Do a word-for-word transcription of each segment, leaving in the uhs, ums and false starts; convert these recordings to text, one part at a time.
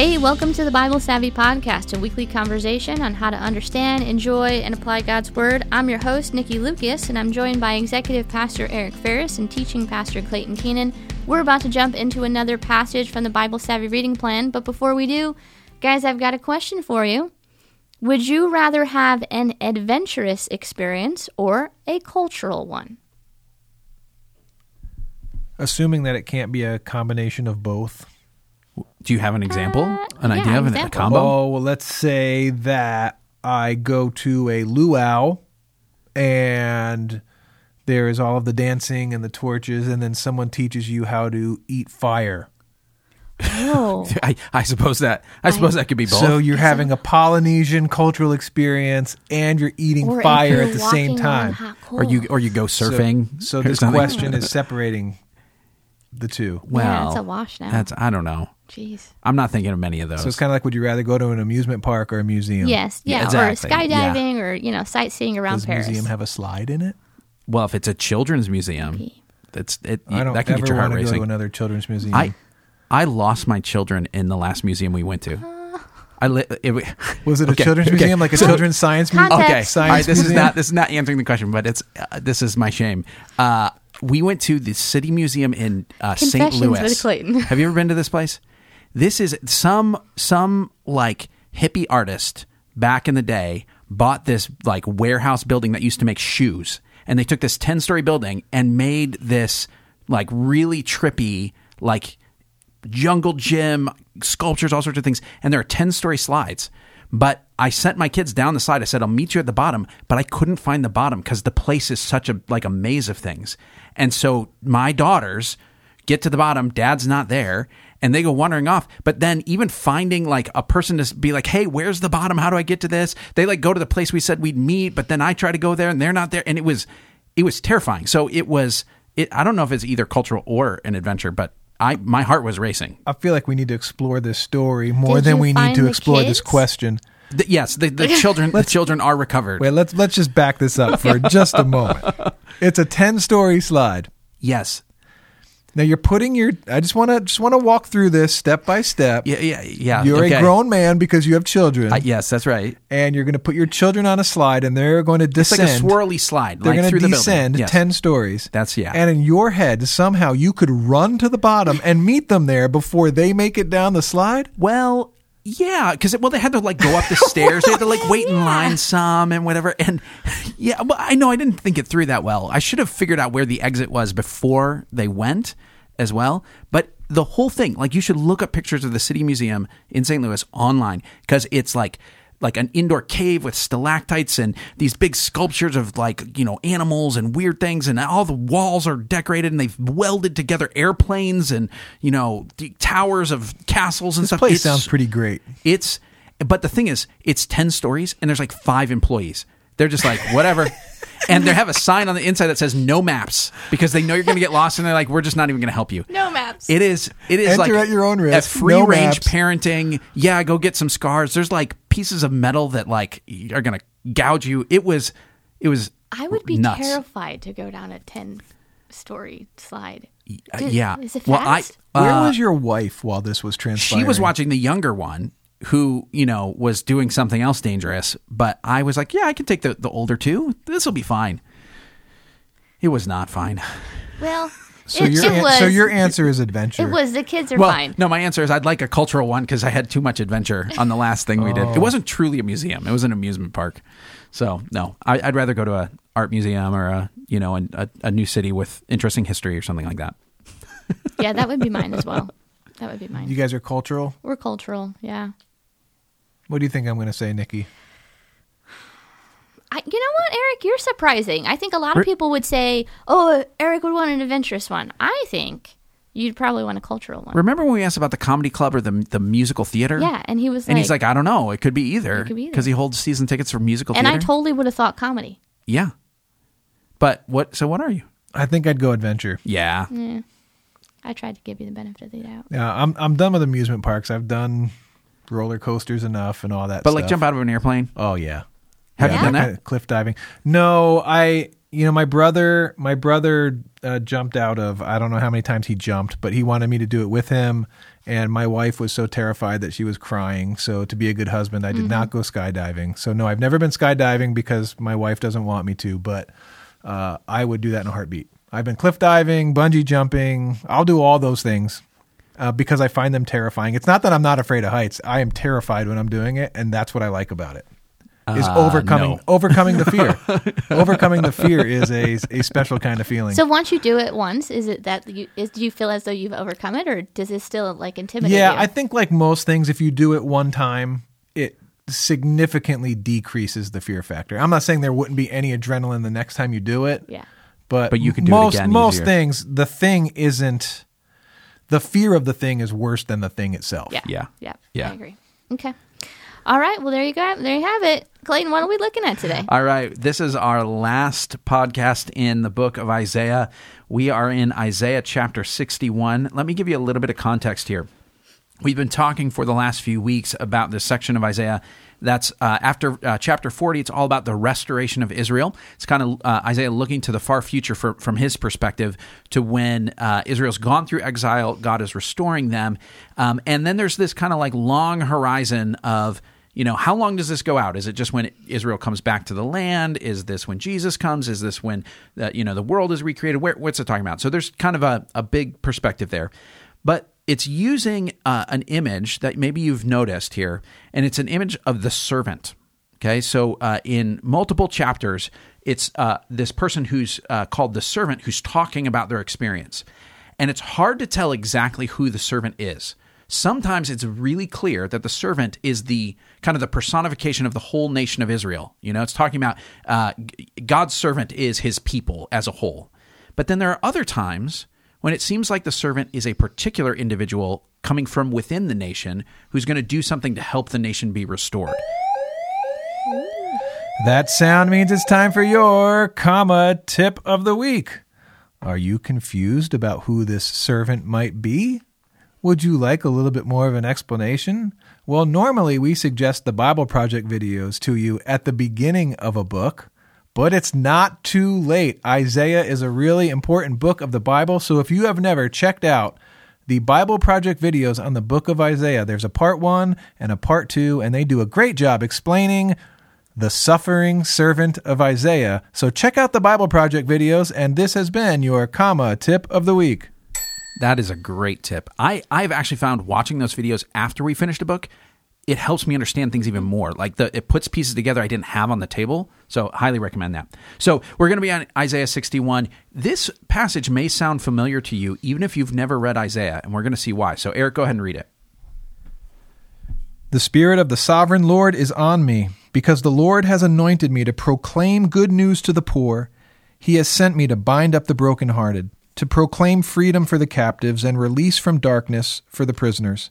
Hey, welcome to the Bible Savvy Podcast, a weekly conversation on how to understand, enjoy, and apply God's Word. I'm your host, Nikki Lucas, and I'm joined by Executive Pastor Eric Ferris and Teaching Pastor Clayton Keenan. We're about to jump into another passage from the Bible Savvy Reading Plan, but before we do, guys, I've got a question for you. Would you rather have an adventurous experience or a cultural one? Assuming that it can't be a combination of both. Do you have an example? Uh, an yeah, idea of example. A combo? Oh, well, let's say that I go to a luau and there is all of the dancing and the torches, and then someone teaches you how to eat fire. Oh. I, I suppose that I suppose I, that could be both. So you're having a Polynesian cultural experience and you're eating or fire at the same time. Or you or you go surfing. So, so this something. question is separating the two. Well, yeah, that's a wash now. That's I don't know. Jeez. I'm not thinking of many of those. So it's kind of like, would you rather go to an amusement park or a museum? Yes. Yeah. yeah exactly. Or skydiving yeah. or, you know, sightseeing around Does Paris. Does the museum have a slide in it? Well, if it's a children's museum, that's it. I don't that can ever get your heart want to racing. go to another children's museum. I, I lost my children in the last museum we went to. Uh, I li- it, it, Was it okay, a children's okay. museum, like a so, children's science museum? Okay. Science All right, this museum? is not this is not answering the question, but it's uh, this is my shame. Uh, we went to the City Museum in uh, Saint Louis. With Clayton. Have you ever been to this place? This is some some like hippie artist back in the day bought this like warehouse building that used to make shoes, and they took this ten-story building and made this like really trippy like jungle gym, sculptures, all sorts of things, and there are ten-story slides. But I sent my kids down the slide. I said, I'll meet you at the bottom, but I couldn't find the bottom because the place is such a like a maze of things. And so my daughters get to the bottom, dad's not there, and they go wandering off. But then even finding like a person to be like, hey, where's the bottom? How do I get to this? They like go to the place we said we'd meet, but then I try to go there and they're not there. And it was it was terrifying. So it was, it, I don't know if it's either cultural or an adventure, but I my heart was racing. I feel like we need to explore this story more Did than we need to explore kids? this question. The, yes, the, the children the children are recovered. Wait, let's let's just back this up for just a moment. It's a ten-story slide. Yes. Now you're putting your. I just want to just want to walk through this step by step. Yeah, yeah, yeah. You're okay. a grown man because you have children. Uh, yes, that's right. And you're going to put your children on a slide, and they're going to descend. It's like a swirly slide. They're like going to descend yes. ten stories. That's yeah. And in your head, somehow you could run to the bottom and meet them there before they make it down the slide. Well, yeah, because well, they had to like go up the stairs. They had to like wait yeah. in line some and whatever. And yeah, well, I know I didn't think it through that well. I should have figured out where the exit was before they went as well. But the whole thing, like you should look up pictures of the City Museum in Saint Louis online, because it's like like an indoor cave with stalactites and these big sculptures of like, you know, animals and weird things. And all the walls are decorated and they've welded together airplanes and, you know, the towers of castles and this stuff. This place it's, sounds pretty great. It's, but the thing is, it's ten stories and there's like five employees. They're just like, whatever. And they have a sign on the inside that says no maps because they know you're going to get lost. And they're like, we're just not even going to help you. No maps. It is. It is Enter like at your own risk. A free no range maps. parenting. Yeah. Go get some scars. There's like pieces of metal that like are going to gouge you. It was, it was I would be nuts. terrified to go down a ten story slide. Did, uh, yeah. Is it fast? Well, I, uh, Where was your wife while this was transpiring? She was watching the younger one, who, you know, was doing something else dangerous, but I was like, yeah, I can take the, the older two. This will be fine. It was not fine. Well, so it, your it an- was. So your answer is adventure. It was. The kids are well, fine. No, my answer is I'd like a cultural one because I had too much adventure on the last thing oh. we did. It wasn't truly a museum. It was an amusement park. So, no, I, I'd rather go to an art museum or, a you know, an, a, a new city with interesting history or something like that. Yeah, that would be mine as well. That would be mine. You guys are cultural? We're cultural, yeah. What do you think I'm going to say, Nikki? I, you know what, Eric? You're surprising. I think a lot of people would say, oh, Eric would want an adventurous one. I think you'd probably want a cultural one. Remember when we asked about the comedy club or the the musical theater? Yeah, and he was like... And he's like, I don't know. It could be either. It could be either. Because he holds season tickets for musical and theater. And I totally would have thought comedy. Yeah. But what... So what are you? I think I'd go adventure. Yeah. Yeah. I tried to give you the benefit of the doubt. Yeah, I'm, I'm done with amusement parks. I've done... roller coasters enough and all that but stuff. Like jump out of an airplane? Oh yeah. Have yeah. you done that? Kind of cliff diving? No, I you know, my brother, my brother uh, jumped out of, I don't know how many times he jumped, but he wanted me to do it with him. And my wife was so terrified that she was crying. So to be a good husband, I did mm-hmm. not go skydiving. So no, I've never been skydiving because my wife doesn't want me to, but uh, I would do that in a heartbeat. I've been cliff diving, bungee jumping. I'll do all those things uh, because I find them terrifying. It's not that I'm not afraid of heights. I am terrified when I'm doing it. And that's what I like about it. Is overcoming uh, no. overcoming the fear. Overcoming the fear is a a special kind of feeling. So once you do it once, is it that you is do you feel as though you've overcome it, or does it still like intimidate yeah, you? Yeah, I think like most things, if you do it one time, it significantly decreases the fear factor. I'm not saying there wouldn't be any adrenaline the next time you do it. Yeah. But, but you can do most, it again most easier. Things, the thing isn't the fear of the thing is worse than the thing itself. Yeah. Yeah. Yeah. yeah. I agree. Okay. All right. Well, there you go. There you have it. Clayton, what are we looking at today? All right. This is our last podcast in the book of Isaiah. We are in Isaiah chapter sixty-one. Let me give you a little bit of context here. We've been talking for the last few weeks about this section of Isaiah. That's uh, after uh, chapter forty. It's all about the restoration of Israel. It's kind of uh, Isaiah looking to the far future for, from his perspective to when uh, Israel's gone through exile, God is restoring them. Um, and then there's this kind of like long horizon of, you know, how long does this go out? Is it just when Israel comes back to the land? Is this when Jesus comes? Is this when, uh, you know, the world is recreated? Where, what's it talking about? So there's kind of a, a big perspective there. But it's using uh, an image that maybe you've noticed here, and it's an image of the servant, okay? So uh, in multiple chapters, it's uh, this person who's uh, called the servant who's talking about their experience. And it's hard to tell exactly who the servant is. Sometimes it's really clear that the servant is the kind of the personification of the whole nation of Israel. You know, it's talking about uh, God's servant is his people as a whole. But then there are other times when it seems like the servant is a particular individual coming from within the nation who's going to do something to help the nation be restored. That sound means it's time for your comma tip of the week. Are you confused about who this servant might be? Would you like a little bit more of an explanation? Well, normally we suggest the Bible Project videos to you at the beginning of a book, but it's not too late. Isaiah is a really important book of the Bible. So if you have never checked out the Bible Project videos on the book of Isaiah, there's a part one and a part two, and they do a great job explaining the suffering servant of Isaiah. So check out the Bible Project videos, and this has been your comma tip of the week. That is a great tip. I, I've actually found watching those videos after we finished a book, it helps me understand things even more. Like the, it puts pieces together I didn't have on the table. So highly recommend that. So we're going to be on Isaiah sixty-one. This passage may sound familiar to you, even if you've never read Isaiah, and we're going to see why. So Eric, go ahead and read it. The Spirit of the Sovereign Lord is on me, because the Lord has anointed me to proclaim good news to the poor. He has sent me to bind up the brokenhearted, to proclaim freedom for the captives and release from darkness for the prisoners,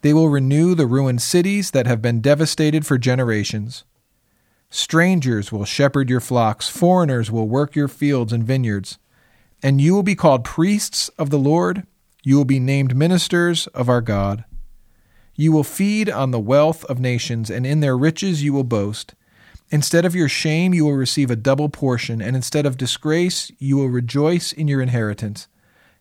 They will renew the ruined cities that have been devastated for generations. Strangers will shepherd your flocks, foreigners will work your fields and vineyards, and you will be called priests of the Lord, you will be named ministers of our God. You will feed on the wealth of nations, and in their riches you will boast. Instead of your shame, you will receive a double portion, and instead of disgrace, you will rejoice in your inheritance.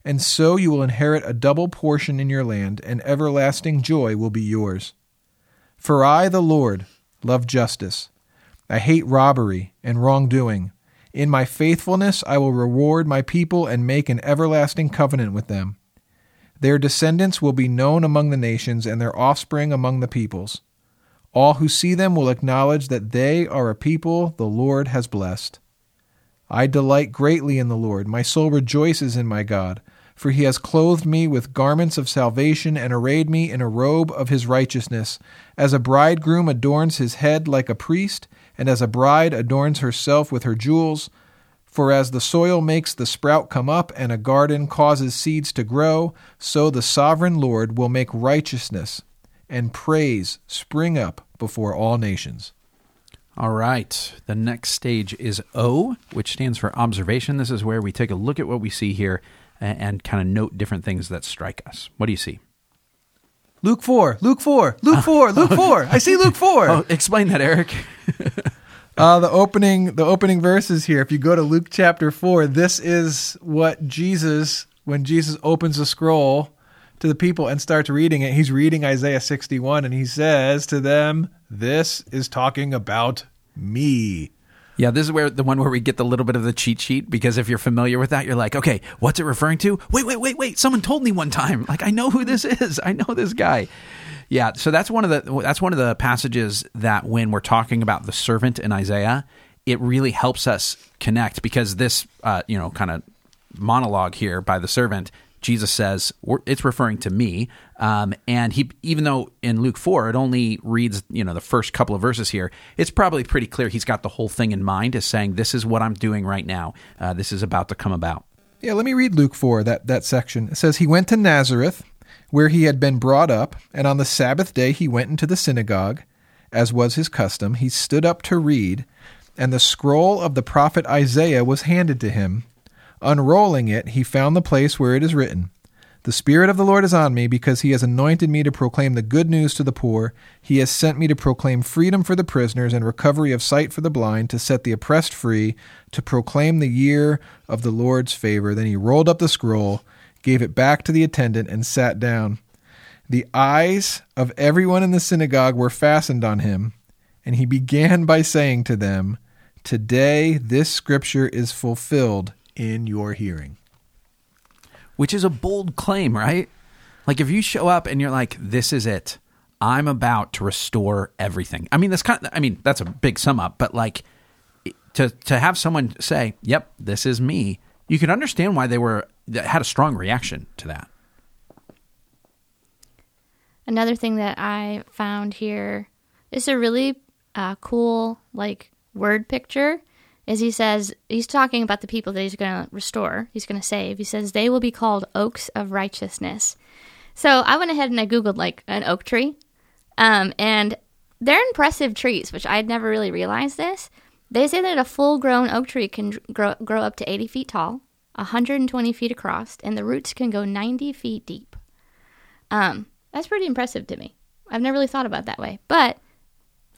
And so you will inherit a double portion in your land, and everlasting joy will be yours. For I, the Lord, love justice. I hate robbery and wrongdoing. In my faithfulness I will reward my people and make an everlasting covenant with them. Their descendants will be known among the nations, and their offspring among the peoples. All who see them will acknowledge that they are a people the Lord has blessed. I delight greatly in the Lord. My soul rejoices in my God, for he has clothed me with garments of salvation and arrayed me in a robe of his righteousness. As a bridegroom adorns his head like a priest, and as a bride adorns herself with her jewels, For as the soil makes the sprout come up and a garden causes seeds to grow, so the sovereign Lord will make righteousness and praise spring up before all nations. All right. The next stage is O, which stands for observation. This is where we take a look at what we see here and kind of note different things that strike us. What do you see? Luke four, Luke four, Luke four, Luke four. I see Luke four. Oh, explain that, Eric. Uh, the opening the opening verses here, if you go to Luke chapter four, this is what Jesus, when Jesus opens a scroll to the people and starts reading it, he's reading Isaiah sixty-one, and he says to them, this is talking about me. Yeah, this is where the one where we get the little bit of the cheat sheet, because if you're familiar with that, you're like, okay, what's it referring to? Wait, wait, wait, wait. Someone told me one time. Like, I know who this is. I know this guy. Yeah, so that's one of the that's one of the passages that when we're talking about the servant in Isaiah, it really helps us connect, because this uh, you know kind of monologue here by the servant, Jesus says it's referring to me, um, and he even though in Luke four it only reads you know the first couple of verses here, it's probably pretty clear he's got the whole thing in mind as saying this is what I'm doing right now. Uh, this is about to come about. Yeah, let me read Luke four that that section. It says he went to Nazareth, where he had been brought up, and on the Sabbath day he went into the synagogue, as was his custom. He stood up to read, and the scroll of the prophet Isaiah was handed to him. Unrolling it, he found the place where it is written, "The Spirit of the Lord is on me, because he has anointed me to proclaim the good news to the poor. He has sent me to proclaim freedom for the prisoners and recovery of sight for the blind, to set the oppressed free, to proclaim the year of the Lord's favor." Then he rolled up the scroll, gave it back to the attendant, and sat down. The eyes of everyone in the synagogue were fastened on him, and he began by saying to them, "Today this scripture is fulfilled in your hearing." Which is a bold claim, right? Like, if you show up and you're like, this is it, I'm about to restore everything. I mean, that's kind of, I mean, that's a big sum up, but like to to have someone say, yep, this is me, you can understand why they were had a strong reaction to that. Another thing that I found here is a really uh, cool like word picture. Is he says he's talking about the people that he's going to restore, he's going to save. He says they will be called oaks of righteousness. So I went ahead and I googled like an oak tree, um, and they're impressive trees, which I'd never really realized this. They say that a full-grown oak tree can grow grow up to eighty feet tall, one hundred twenty feet across, and the roots can go ninety feet deep. Um, that's pretty impressive to me. I've never really thought about it that way. But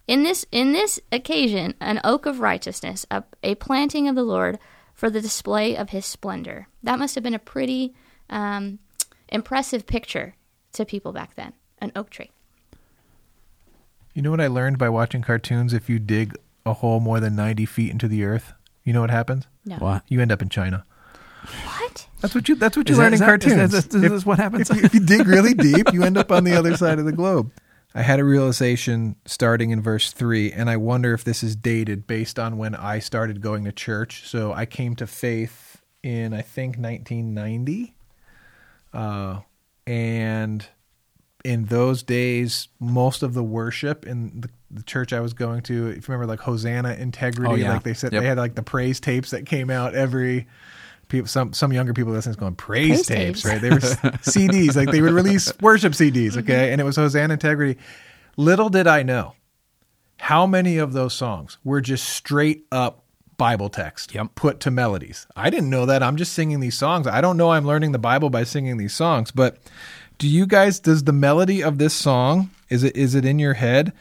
in this in this occasion, an oak of righteousness, a, a planting of the Lord for the display of his splendor. That must have been a pretty um, impressive picture to people back then, an oak tree. You know what I learned by watching cartoons? If you dig a hole more than ninety feet into the earth, you know what happens? No. What? You end up in China. What? That's what you That's what you learn in cartoons. Is, that, is this if, what happens? If you, if you dig really deep, you end up on the other side of the globe. I had a realization starting in verse three, and I wonder if this is dated based on when I started going to church. So I came to faith in, I think, nineteen ninety. Uh, and in those days, most of the worship in the the church I was going to, if you remember, like Hosanna Integrity, oh, yeah. like they said, yep. They had like the praise tapes that came out every... People, some some younger people listening is going, praise, praise tapes, tapes, right? They were C Ds, like they would release worship C Ds, okay? And it was Hosanna Integrity. Little did I know how many of those songs were just straight up Bible text yep. put to melodies. I didn't know that. I'm just singing these songs. I don't know I'm learning the Bible by singing these songs, but do you guys, does the melody of this song, is it is it in your head?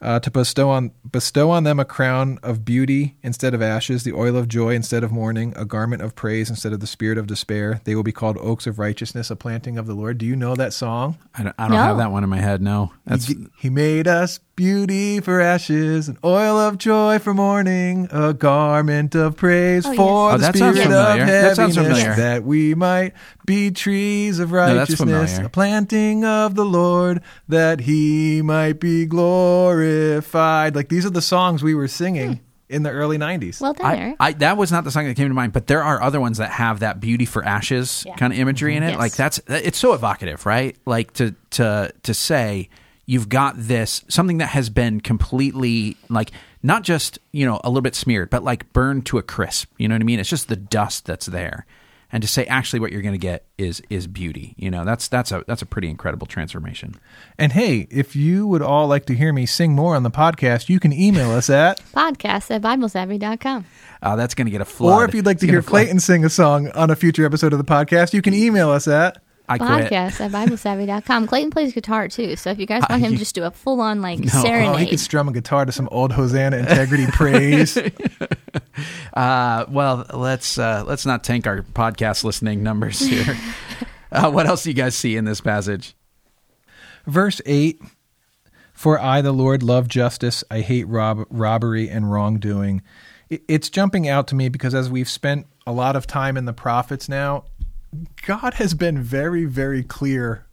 Uh, to bestow on bestow on them a crown of beauty instead of ashes, the oil of joy instead of mourning, a garment of praise instead of the spirit of despair. They will be called oaks of righteousness, a planting of the Lord. Do you know that song? I don't, I don't no. have that one in my head, no. That's... He, he made us beauty for ashes, an oil of joy for mourning, a garment of praise oh, for yes. oh, the spirit of heaviness, that, that we might be trees of righteousness, no, a planting of the Lord, that he might be glorious. Like, these are the songs we were singing hmm. in the early nineties. Well done, Eric. I, I, that was not the song that came to mind, but there are other ones that have that beauty for ashes yeah. kind of imagery mm-hmm. in it. Yes. Like that's, it's so evocative, right? Like to, to, to say you've got this, something that has been completely, like, not just, you know, a little bit smeared, but like burned to a crisp. You know what I mean? It's just the dust that's there. And to say, actually, what you're going to get is is beauty. You know, that's that's a that's a pretty incredible transformation. And hey, if you would all like to hear me sing more on the podcast, you can email us at podcast at bible savvy dot com. Uh, that's going to get a flood. Or if you'd like to hear Clayton sing a song on a future episode of the podcast, you can email us at podcast at bible savvy dot com. Clayton plays guitar too, so if you guys want him to just do a full-on like no. serenade. Oh, he could strum a guitar to some old Hosanna Integrity praise. Uh, well, let's uh, let's not tank our podcast listening numbers here. Uh, what else do you guys see in this passage? Verse eight, "For I, the Lord, love justice. I hate rob- robbery and wrongdoing." It's jumping out to me because as we've spent a lot of time in the prophets now, God has been very, very clear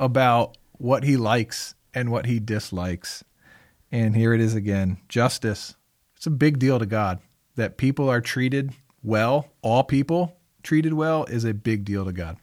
about what he likes and what he dislikes. And here it is again, justice. It's a big deal to God that people are treated well. All people treated well is a big deal to God.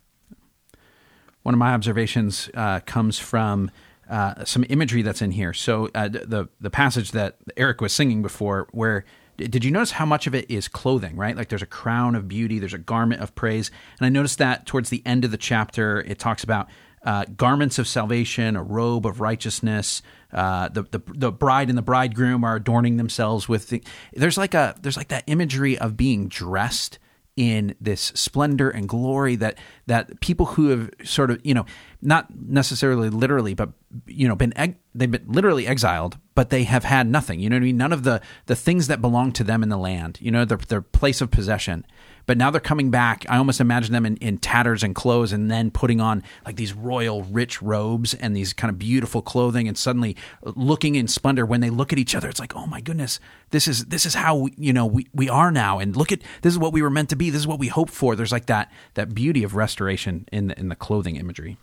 One of my observations uh, comes from uh, some imagery that's in here. So uh, the the passage that Eric was singing before, where did you notice how much of it is clothing, right? Like there's a crown of beauty, there's a garment of praise. And I noticed that towards the end of the chapter, it talks about uh, garments of salvation, a robe of righteousness. Uh, the, the the bride and the bridegroom are adorning themselves with the, there's like a there's like that imagery of being dressed in this splendor and glory that that people who have sort of, you know, not necessarily literally, but, you know, been eg- they've been literally exiled, but they have had nothing. You know what I mean? None of the the things that belong to them in the land, you know, their, their place of possession. But now they're coming back. I almost imagine them in, in tatters and clothes and then putting on like these royal rich robes and these kind of beautiful clothing and suddenly looking in splendor. When they look at each other, it's like, oh my goodness, this is this is how we, you know, we, we are now. And look at, this is what we were meant to be. This is what we hoped for. There's like that that beauty of restoration in the, in the clothing imagery.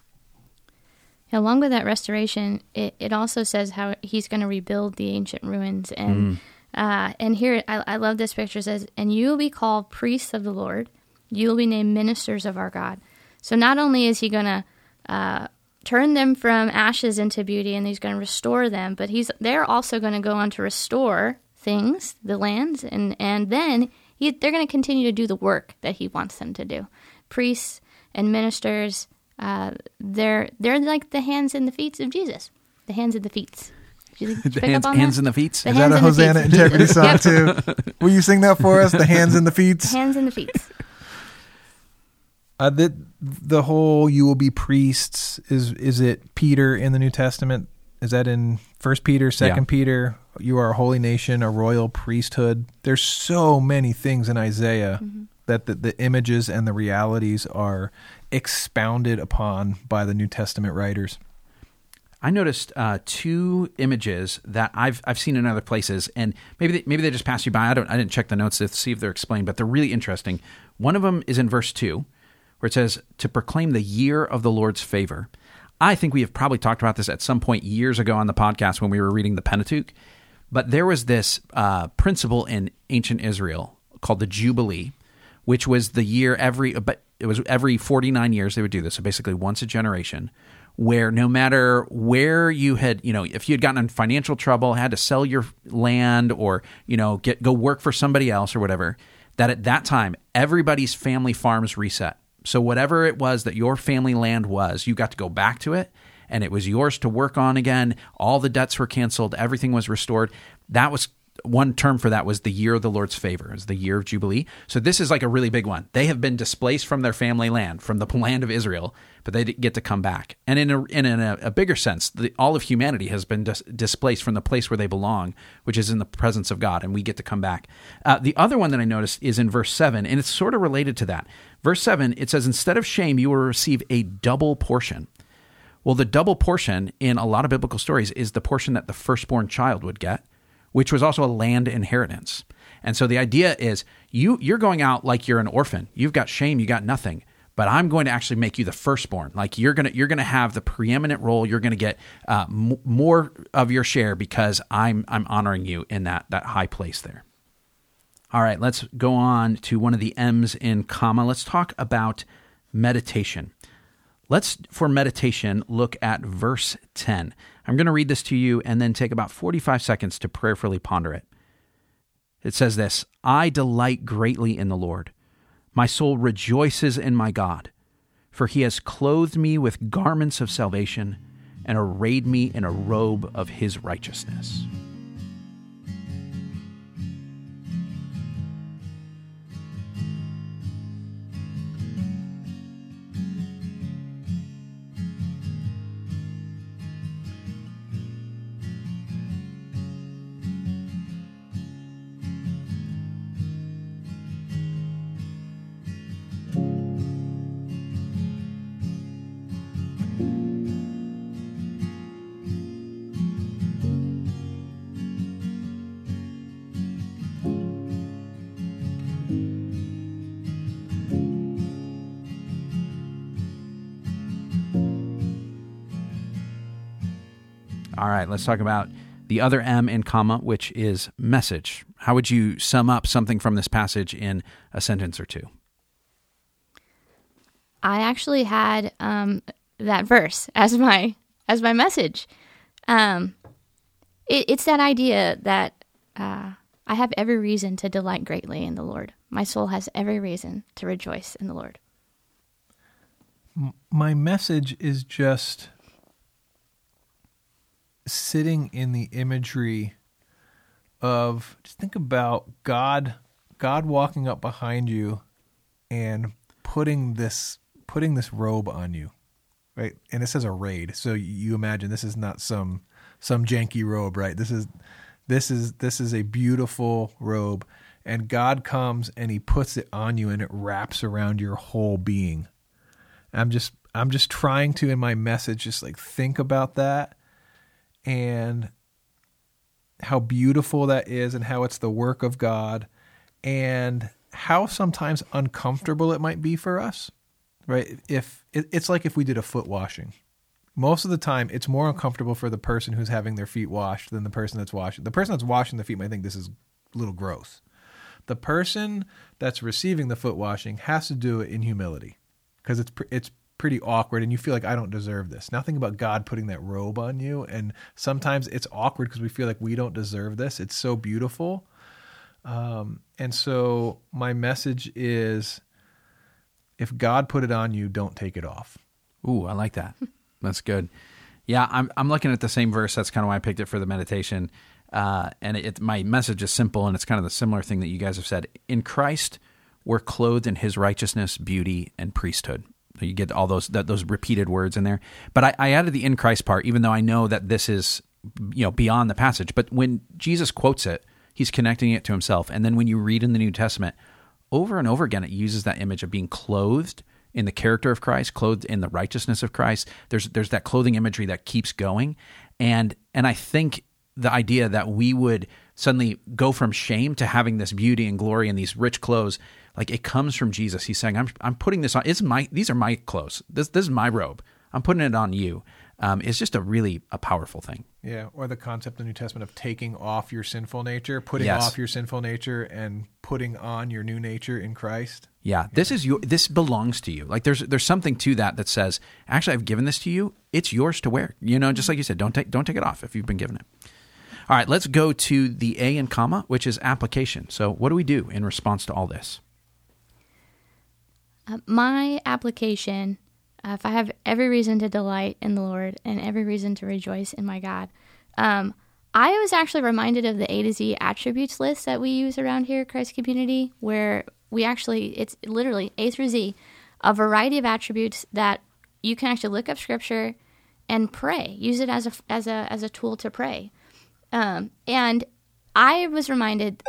Along with that restoration, it, it also says how he's going to rebuild the ancient ruins. And mm. uh, and here, I, I love this picture. It says, "And you will be called priests of the Lord. You will be named ministers of our God." So not only is he going to uh, turn them from ashes into beauty and he's going to restore them, but he's they're also going to go on to restore things, the lands, and, and then he, they're going to continue to do the work that he wants them to do. Priests and ministers, Uh, they're they're like the hands and the feet of Jesus. The hands and the feet. Did you, did you the hands, hands and the feet. The Is that a Hosanna Integrity song too? Will you sing that for us? The hands and the feet. The hands and the feet. Uh, the the whole "you will be priests" is is it Peter in the New Testament? Is that in First Peter, Second yeah. Peter? You are a holy nation, a royal priesthood. There's so many things in Isaiah mm-hmm. that the, the images and the realities are expounded upon by the New Testament writers. I noticed uh, two images that I've I've seen in other places, and maybe they, maybe they just passed you by. I don't I didn't check the notes to see if they're explained, but they're really interesting. One of them is in verse two, where it says, "To proclaim the year of the Lord's favor." I think we have probably talked about this at some point years ago on the podcast when we were reading the Pentateuch, but there was this uh, principle in ancient Israel called the Jubilee, which was the year every, but it was every forty-nine years they would do this. So basically once a generation, where no matter where you had, you know, if you had gotten in financial trouble, had to sell your land or, you know, get, go work for somebody else or whatever, that at that time, everybody's family farms reset. So whatever it was that your family land was, you got to go back to it and it was yours to work on again. All the debts were canceled. Everything was restored. That was one term for that was the year of the Lord's favor, is the year of Jubilee. So this is like a really big one. They have been displaced from their family land, from the land of Israel, but they get to come back. And in a, in a, a bigger sense, the, all of humanity has been dis- displaced from the place where they belong, which is in the presence of God, and we get to come back. Uh, the other one that I noticed is in verse seven, and it's sort of related to that. Verse seven, it says, "Instead of shame, you will receive a double portion." Well, the double portion in a lot of biblical stories is the portion that the firstborn child would get, which was also a land inheritance. And so the idea is you, you're going out like you're an orphan. You've got shame, you got nothing, but I'm going to actually make you the firstborn. Like you're going to you're going to have the preeminent role. You're going to get uh, m- more of your share because I'm I'm honoring you in that that high place there. All right, let's go on to one of the M's in comma. Let's talk about meditation. Let's, for meditation, look at verse ten. I'm going to read this to you and then take about forty-five seconds to prayerfully ponder it. It says this, "I delight greatly in the Lord. My soul rejoices in my God, for he has clothed me with garments of salvation and arrayed me in a robe of his righteousness." All right, let's talk about the other M in comma, which is message. How would you sum up something from this passage in a sentence or two? I actually had um, that verse as my as my message. Um, it, it's that idea that uh, I have every reason to delight greatly in the Lord. My soul has every reason to rejoice in the Lord. My message is just sitting in the imagery of, just think about God, God walking up behind you and putting this, putting this robe on you, right? And it says arrayed. So you imagine this is not some, some janky robe, right? This is, this is, this is a beautiful robe, and God comes and he puts it on you and it wraps around your whole being. I'm just, I'm just trying to, in my message, just like think about that, and how beautiful that is, and how it's the work of God, and how sometimes uncomfortable it might be for us, right? If it's like if we did a foot washing. Most of the time, it's more uncomfortable for the person who's having their feet washed than the person that's washing. The person that's washing the feet might think this is a little gross. The person that's receiving the foot washing has to do it in humility, because it's it's pretty awkward, and you feel like, I don't deserve this. Now think about God putting that robe on you, and sometimes it's awkward because we feel like we don't deserve this. It's so beautiful. Um, and so my message is, if God put it on you, don't take it off. Ooh, I like that. That's good. Yeah, I'm I'm looking at the same verse. That's kind of why I picked it for the meditation. Uh, and it, it, my message is simple, and it's kind of the similar thing that you guys have said. In Christ, we're clothed in his righteousness, beauty, and priesthood. You get all those those repeated words in there. But I, I added the in Christ part, even though I know that this is, you know, beyond the passage. But when Jesus quotes it, he's connecting it to himself. And then when you read in the New Testament, over and over again, it uses that image of being clothed in the character of Christ, clothed in the righteousness of Christ. There's there's that clothing imagery that keeps going. And and I think the idea that we would suddenly go from shame to having this beauty and glory and these rich clothes, like it comes from Jesus. He's saying, I'm I'm putting this on. It's my, these are my clothes. This this is my robe. I'm putting it on you. Um, it's just a really a powerful thing. Yeah, or the concept in the New Testament of taking off your sinful nature, putting yes. off your sinful nature and putting on your new nature in Christ. Yeah, yeah. This is your, this belongs to you. Like there's there's something to that that says, actually, I've given this to you. It's yours to wear. You know, just like you said, don't take don't take it off if you've been given it. All right, let's go to the A in comma, which is application. So what do we do in response to all this? Uh, my application, uh, if I have every reason to delight in the Lord and every reason to rejoice in my God, um, I was actually reminded of the A to Z attributes list that we use around here at Christ Community, where we actually, it's literally A through Z, a variety of attributes that you can actually look up Scripture and pray, use it as a, as a, as a tool to pray. Um, and I was reminded,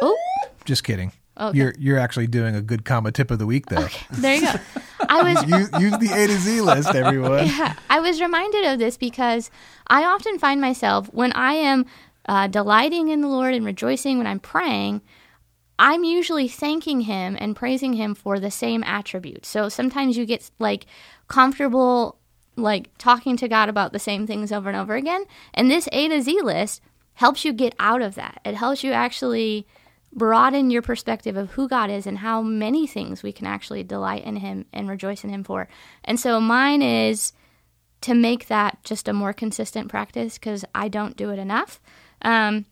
oh, just kidding. Okay. You're, you're actually doing a good comma tip of the week though. Okay, there you go. I was use, use the A to Z list, everyone. Yeah, I was reminded of this because I often find myself when I am, uh, delighting in the Lord and rejoicing when I'm praying, I'm usually thanking him and praising him for the same attribute. So sometimes you get like comfortable, like talking to God about the same things over and over again. And this A to Z list helps you get out of that. It helps you actually broaden your perspective of who God is and how many things we can actually delight in him and rejoice in him for. And so mine is to make that just a more consistent practice, because I don't do it enough. Um,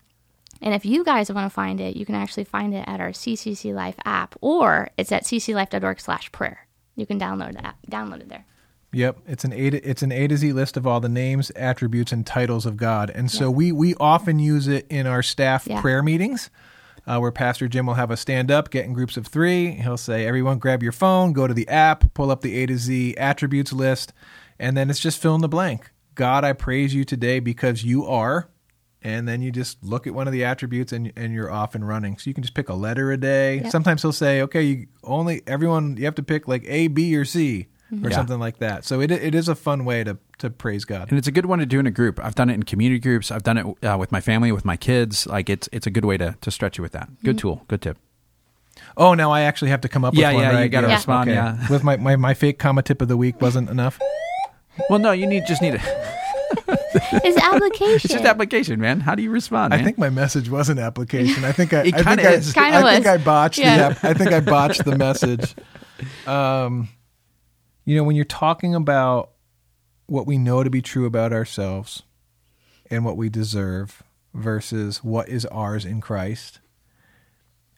and if you guys want to find it, you can actually find it at our C C C Life app, or it's at cclife.org slash prayer. You can download the app, download it there. Yep, it's an A to, it's an A to Z list of all the names, attributes, and titles of God. And so yeah. we, we often use it in our staff yeah. prayer meetings, uh, where Pastor Jim will have us stand up, get in groups of three. He'll say, everyone grab your phone, go to the app, pull up the A to Z attributes list, and then it's just fill in the blank. God, I praise you today because you are, and then you just look at one of the attributes and and you're off and running. So you can just pick a letter a day. Yep. Sometimes he'll say, okay, you only everyone, you have to pick like A, B, or C. Or yeah. something like that. So it it is a fun way to, to praise God. And it's a good one to do in a group. I've done it in community groups. I've done it uh, with my family, with my kids. Like it's it's a good way to, to stretch you with that. Good mm-hmm. tool. Good tip. Oh, now I actually have to come up yeah, with one, yeah, right? You gotta yeah. respond, okay. yeah. With my, my, my fake comma tip of the week wasn't enough? Well, no, you need just need a... It's application. It's just application, man. How do you respond, man? I think my message was an application. I think I it kind of I, think I, I, think I botched yeah. the I think I botched the message. Um You know, when you're talking about what we know to be true about ourselves and what we deserve versus what is ours in Christ,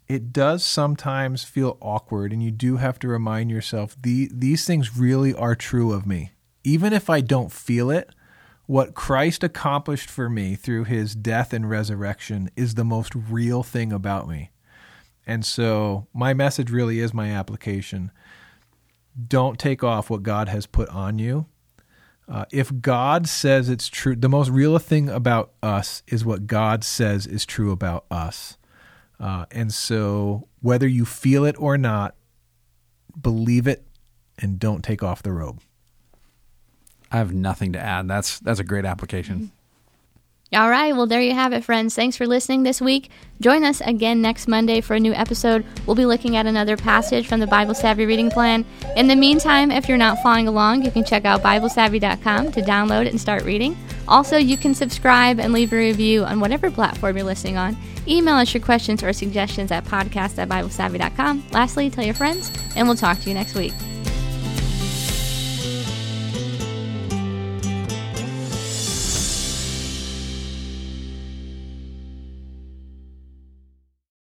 it does sometimes feel awkward, and you do have to remind yourself, the, these things really are true of me. Even if I don't feel it, what Christ accomplished for me through his death and resurrection is the most real thing about me. And so my message really is my application. Don't take off what God has put on you. Uh, if God says it's true, the most real thing about us is what God says is true about us. Uh, and so whether you feel it or not, believe it and don't take off the robe. I have nothing to add. That's that's a great application. Mm-hmm. All right, well, there you have it, friends. Thanks for listening this week. Join us again next Monday for a new episode. We'll be looking at another passage from the Bible Savvy Reading Plan. In the meantime, if you're not following along, you can check out bible savvy dot com to download it and start reading. Also, you can subscribe and leave a review on whatever platform you're listening on. Email us your questions or suggestions at podcast at bible savvy dot com. Lastly, tell your friends, and we'll talk to you next week.